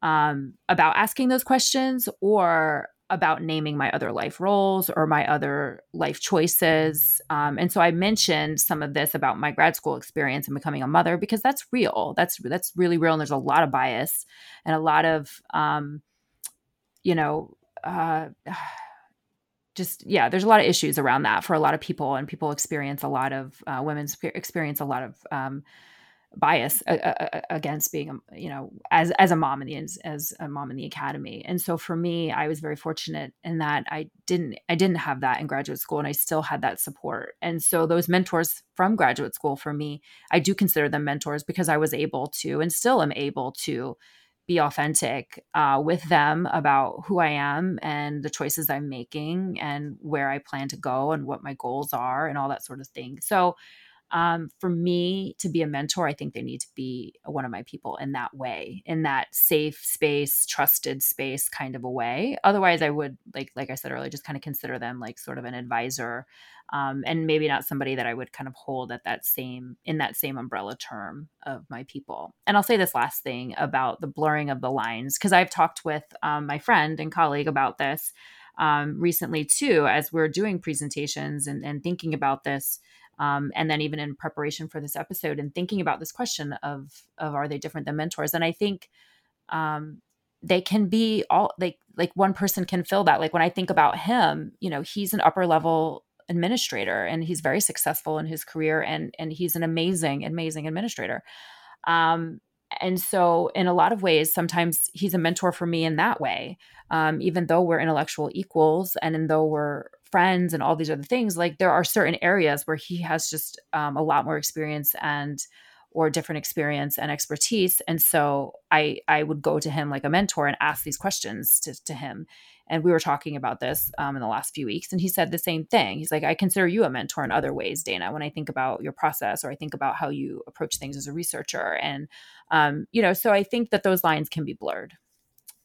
um, about asking those questions or about naming my other life roles or my other life choices. Um, and so I mentioned some of this about my grad school experience and becoming a mother, because that's real. That's, that's really real. And there's a lot of bias and a lot of, um, you know, uh, just, yeah, there's a lot of issues around that for a lot of people, and people experience a lot of, uh, women experience a lot of, um, bias a, a, against being, you know, as, as a mom in the, as a mom in the academy. And so for me, I was very fortunate in that I didn't, I didn't have that in graduate school, and I still had that support. And so those mentors from graduate school for me, I do consider them mentors because I was able to, and still am able to, be authentic uh, with them about who I am and the choices I'm making and where I plan to go and what my goals are and all that sort of thing. So, Um, for me to be a mentor, I think they need to be one of my people in that way, in that safe space, trusted space kind of a way. Otherwise I would like, like I said earlier, just kind of consider them like sort of an advisor, um, and maybe not somebody that I would kind of hold at that same, in that same umbrella term of my people. And I'll say this last thing about the blurring of the lines, because I've talked with um, my friend and colleague about this um, recently too, as we're doing presentations and, and thinking about this. Um, and then even in preparation for this episode and thinking about this question of, of are they different than mentors? And I think um, they can be all like, like one person can fill that. Like when I think about him, you know, he's an upper level administrator and he's very successful in his career, and, and he's an amazing, amazing administrator. Um, and so in a lot of ways, sometimes he's a mentor for me in that way. Um, even though we're intellectual equals and in though we're friends and all these other things, like there are certain areas where he has just um, a lot more experience and or different experience and expertise. And so I I would go to him like a mentor and ask these questions to, to him. And we were talking about this um, in the last few weeks, and he said the same thing. He's like, I consider you a mentor in other ways, Dana, when I think about your process or I think about how you approach things as a researcher. And, um, you know, so I think that those lines can be blurred.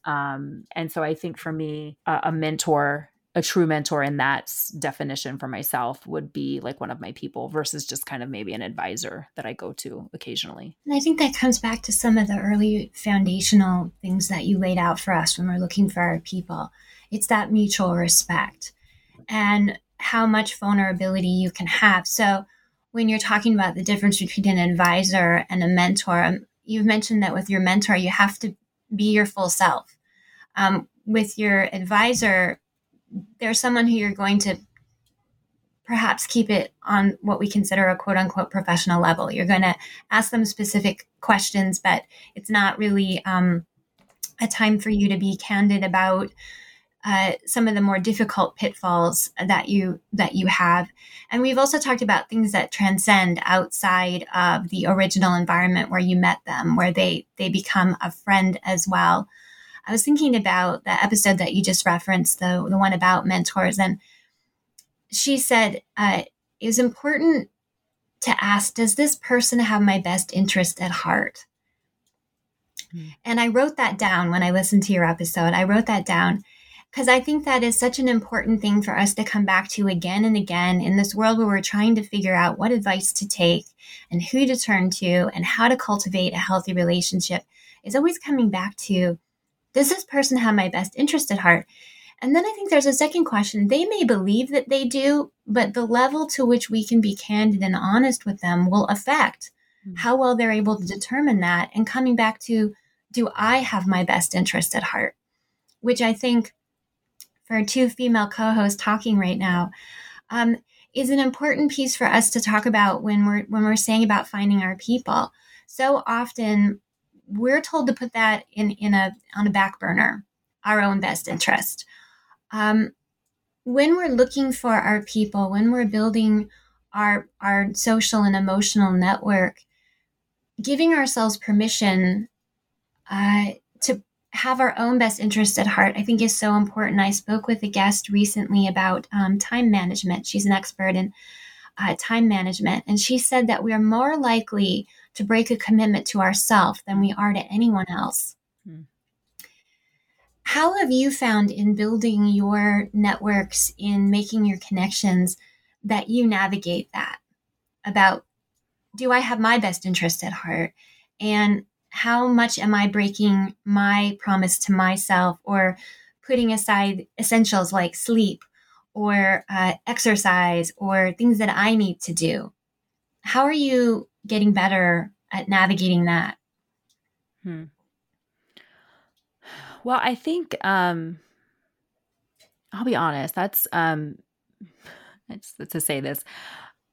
Um, and so I think for me, uh, a mentor a true mentor in that definition for myself would be like one of my people versus just kind of maybe an advisor that I go to occasionally. And I think that comes back to some of the early foundational things that you laid out for us when we're looking for our people. It's that mutual respect and how much vulnerability you can have. So when you're talking about the difference between an advisor and a mentor, you've mentioned that with your mentor, you have to be your full self. Um, with your advisor, there's someone who you're going to perhaps keep it on what we consider a quote unquote professional level. You're going to ask them specific questions, but it's not really um, a time for you to be candid about uh, some of the more difficult pitfalls that you, that you have. And we've also talked about things that transcend outside of the original environment where you met them, where they, they become a friend as well. I was thinking about the episode that you just referenced, the, the one about mentors, and she said, uh, it was important to ask, does this person have my best interest at heart? Mm-hmm. And I wrote that down when I listened to your episode. I wrote that down because I think that is such an important thing for us to come back to again and again in this world where we're trying to figure out what advice to take and who to turn to and how to cultivate a healthy relationship, is always coming back to, does this person have my best interest at heart? And then I think there's a second question. They may believe that they do, but the level to which we can be candid and honest with them will affect mm-hmm. how well they're able to determine that. And coming back to, do I have my best interest at heart? Which I think for two female co-hosts talking right now um, is an important piece for us to talk about when we're, when we're saying about finding our people. So often, we're told to put that in, in a, on a back burner, our own best interest. Um, when we're looking for our people, when we're building our our social and emotional network, giving ourselves permission uh, to have our own best interests at heart, I think is so important. I spoke with a guest recently about um, time management. She's an expert in uh, time management. And she said that we are more likely to break a commitment to ourselves than we are to anyone else. Hmm. How have you found in building your networks, in making your connections, that you navigate that about, do I have my best interest at heart? And how much am I breaking my promise to myself, or putting aside essentials like sleep or uh, exercise or things that I need to do? How are you getting better at navigating that? Hmm. Well, I think, um, I'll be honest, that's, um, it's, to say this,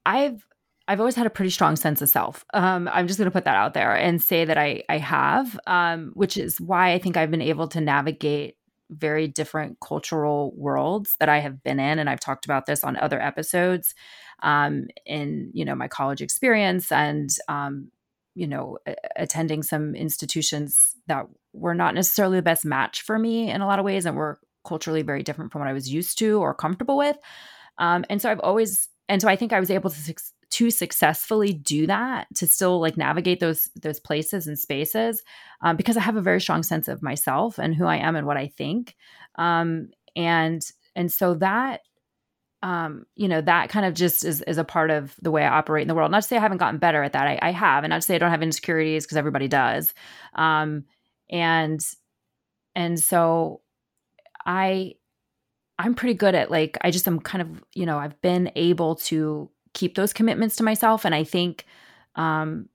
I've, I've always had a pretty strong sense of self. Um, I'm just going to put that out there and say that I, I have, um, which is why I think I've been able to navigate very different cultural worlds that I have been in. And I've talked about this on other episodes, um, in, you know, my college experience and, um, you know, a- attending some institutions that were not necessarily the best match for me in a lot of ways, and were culturally very different from what I was used to or comfortable with. Um, and so I've always, and so I think I was able to su- to successfully do that, to still like navigate those those places and spaces, um, because I have a very strong sense of myself and who I am and what I think, um, and and so that um, you know that kind of just is is a part of the way I operate in the world. Not to say I haven't gotten better at that, I, I have, and not to say I don't have insecurities, because everybody does, um, and and so I I'm pretty good at like I just am kind of you know I've been able to keep those commitments to myself. And I think um,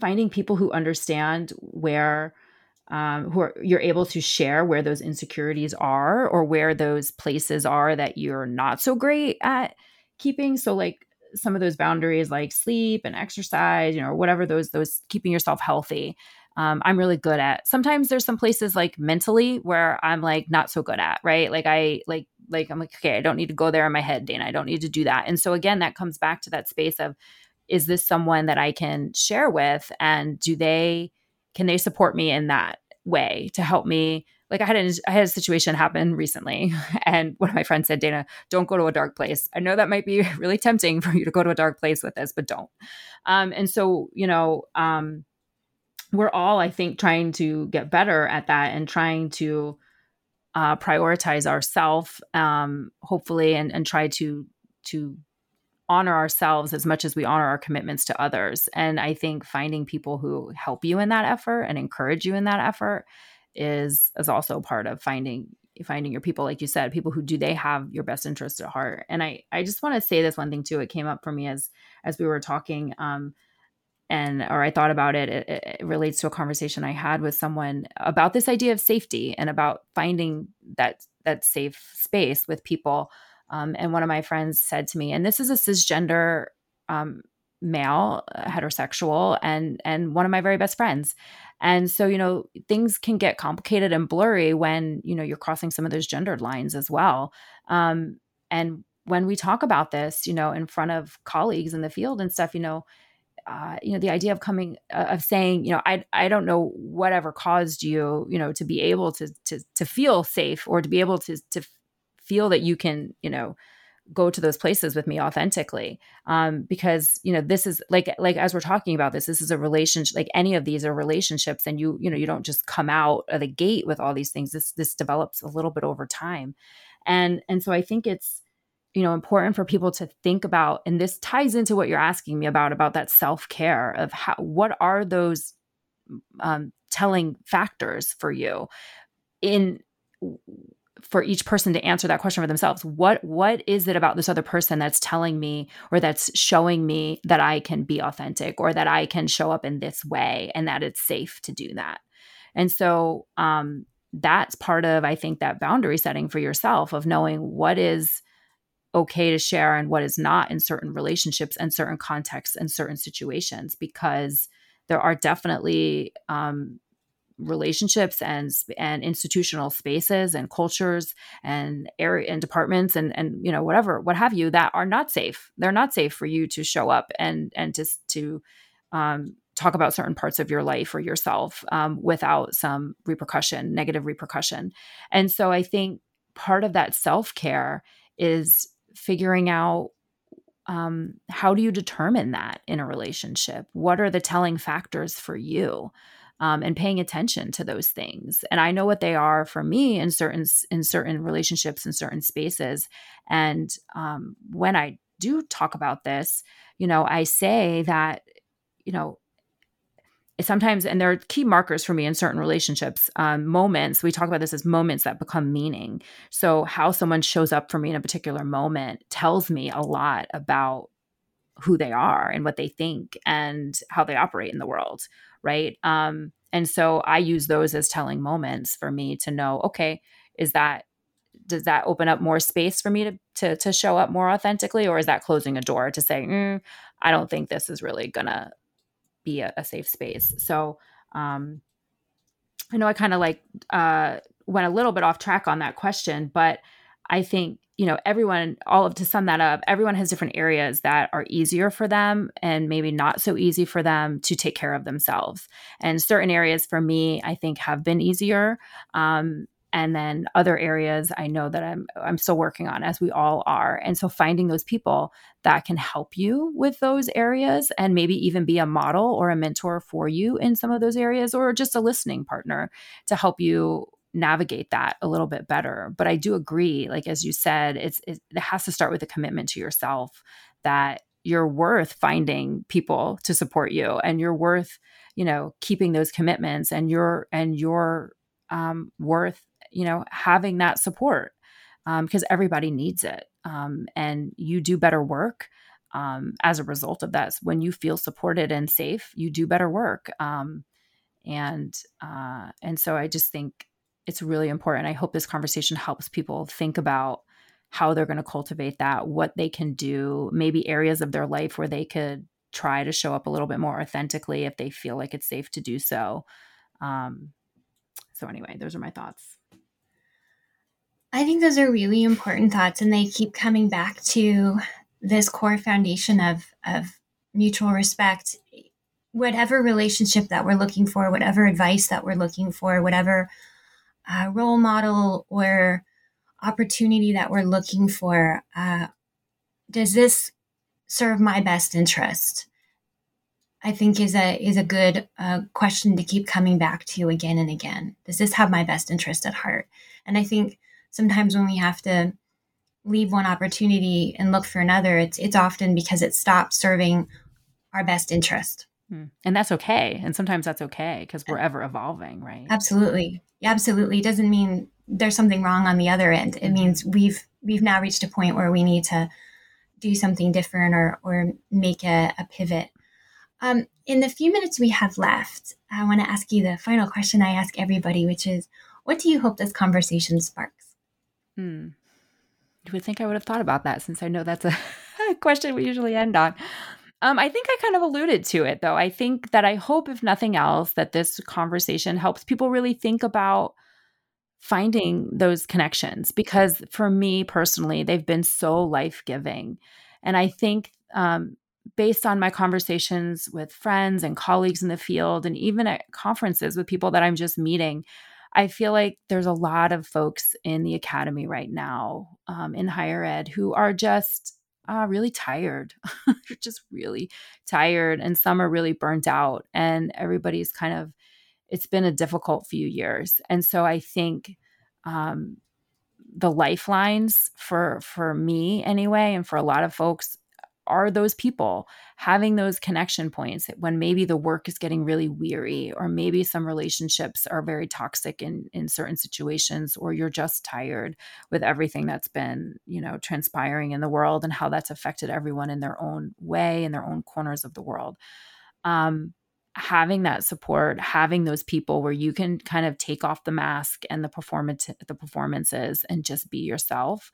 finding people who understand where, um, who are, you're able to share where those insecurities are, or where those places are that you're not so great at keeping. So like some of those boundaries, like sleep and exercise, you know, or whatever those, those keeping yourself healthy. Um, I'm really good at. Sometimes there's some places like mentally where I'm like not so good at, right? Like I like like I'm like, okay, I don't need to go there in my head, Dana. I don't need to do that. And so again, that comes back to that space of, is this someone that I can share with, and do they can they support me in that way to help me? Like I had a, I had a situation happen recently, and one of my friends said, Dana, don't go to a dark place. I know that might be really tempting for you to go to a dark place with us, but don't. Um, and so you know. Um, We're all, I think, trying to get better at that, and trying to uh, prioritize ourselves, um, hopefully, and, and try to to honor ourselves as much as we honor our commitments to others. And I think finding people who help you in that effort and encourage you in that effort is is also part of finding finding your people, like you said, people who do they have your best interest at heart. And I I just want to say this one thing too. It came up for me as as we were talking. Um, And, or I thought about it, it, it relates to a conversation I had with someone about this idea of safety and about finding that, that safe space with people. Um, and one of my friends said to me, and this is a cisgender, um, male, heterosexual, and, and one of my very best friends. And so, you know, things can get complicated and blurry when, you know, you're crossing some of those gendered lines as well. Um, and when we talk about this, you know, in front of colleagues in the field and stuff, you know, Uh, you know, the idea of coming, uh, of saying, you know, I, I don't know whatever caused you, you know, to be able to, to, to feel safe, or to be able to, to feel that you can, you know, go to those places with me authentically. Um, because, you know, this is like, like, as we're talking about this, this is a relationship, like any of these are relationships, and you, you know, you don't just come out of the gate with all these things. This, this develops a little bit over time. And, and so I think it's, you know, important for people to think about, and this ties into what you're asking me about, about that self-care of how, what are those um, telling factors for you in, for each person to answer that question for themselves. What, what is it about this other person that's telling me, or that's showing me that I can be authentic, or that I can show up in this way, and that it's safe to do that? And so um, that's part of, I think, that boundary setting for yourself of knowing what is okay to share and what is not in certain relationships and certain contexts and certain situations, because there are definitely, um, relationships and and institutional spaces and cultures and area and departments and and you know whatever what have you that are not safe. They're not safe for you to show up and and to to um, talk about certain parts of your life or yourself um, without some repercussion, negative repercussion. And so I think part of that self-care is figuring out um, how do you determine that in a relationship? What are the telling factors for you? Um, and paying attention to those things. And I know what they are for me in certain in certain relationships and certain spaces. And um, when I do talk about this, you know, I say that, you know, sometimes, and there are key markers for me in certain relationships, um, moments, we talk about this as moments that become meaning. So how someone shows up for me in a particular moment tells me a lot about who they are and what they think and how they operate in the world. Right. Um, and so I use those as telling moments for me to know, okay, is that, does that open up more space for me to, to, to show up more authentically? Or is that closing a door to say, mm, I don't think this is really gonna be a, a safe space. So, um, I know I kind of like, uh, went a little bit off track on that question, but I think, you know, everyone, all of, to sum that up, everyone has different areas that are easier for them and maybe not so easy for them to take care of themselves. And certain areas for me, I think have been easier. Um, and then other areas I know that I'm, I'm still working on, as we all are. And so finding those people that can help you with those areas and maybe even be a model or a mentor for you in some of those areas, or just a listening partner to help you navigate that a little bit better. But I do agree, like, as you said, it's, it, it has to start with a commitment to yourself that you're worth finding people to support you, and you're worth, you know, keeping those commitments, and you're, and you're um, worth, you know, having that support because um, everybody needs it. Um, and you do better work um, as a result of that. When you feel supported and safe, you do better work. Um, and, uh, and so I just think, it's really important. I hope this conversation helps people think about how they're going to cultivate that, what they can do, maybe areas of their life where they could try to show up a little bit more authentically if they feel like it's safe to do so. Um, so anyway, those are my thoughts. I think those are really important thoughts, and they keep coming back to this core foundation of, of mutual respect. Whatever relationship that we're looking for, whatever advice that we're looking for, whatever Uh, role model or opportunity that we're looking for, uh, does this serve my best interest? I think is a is a good uh, question to keep coming back to again and again. Does this have my best interest at heart? And I think sometimes when we have to leave one opportunity and look for another, it's it's often because it stopped serving our best interest. And that's okay. And sometimes that's okay because we're ever evolving, right? Absolutely. Yeah, absolutely. It doesn't mean there's something wrong on the other end. It means we've we've now reached a point where we need to do something different or or make a, a pivot. Um, in the few minutes we have left, I want to ask you the final question I ask everybody, which is, what do you hope this conversation sparks? Hmm. You would think I would have thought about that, since I know that's a question we usually end on. Um, I think I kind of alluded to it, though. I think that I hope, if nothing else, that this conversation helps people really think about finding those connections, because for me personally, they've been so life-giving. And I think um, based on my conversations with friends and colleagues in the field, and even at conferences with people that I'm just meeting, I feel like there's a lot of folks in the academy right now, um, in higher ed, who are just... Uh, really tired, just really tired. And some are really burnt out, and everybody's kind of, it's been a difficult few years. And so I think um, the lifelines for, for me anyway, and for a lot of folks, are those people having those connection points when maybe the work is getting really weary, or maybe some relationships are very toxic in, in certain situations, or you're just tired with everything that's been, you know, transpiring in the world and how that's affected everyone in their own way, in their own corners of the world. Um, having that support, having those people where you can kind of take off the mask and the performance, the performances, and just be yourself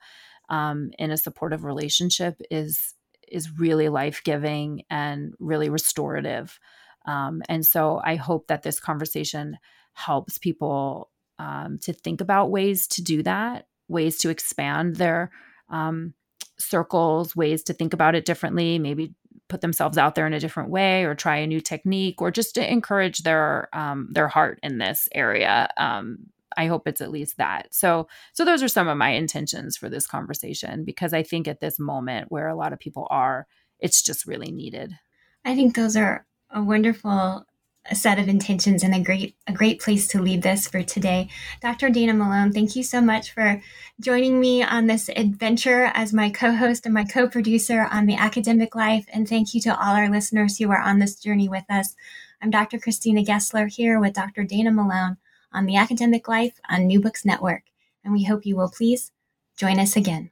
um, in a supportive relationship is, is really life-giving and really restorative. Um, and so I hope that this conversation helps people um, to think about ways to do that, ways to expand their um, circles, ways to think about it differently, maybe put themselves out there in a different way or try a new technique or just to encourage their um, their heart in this area. Um, I hope it's at least that. So, so those are some of my intentions for this conversation, because I think at this moment where a lot of people are, it's just really needed. I think those are a wonderful set of intentions and a great, a great place to leave this for today. Doctor Dana Malone, thank you so much for joining me on this adventure as my co-host and my co-producer on The Academic Life. And thank you to all our listeners who are on this journey with us. I'm Doctor Christina Gessler here with Doctor Dana Malone on The Academic Life on New Books Network. And we hope you will please join us again.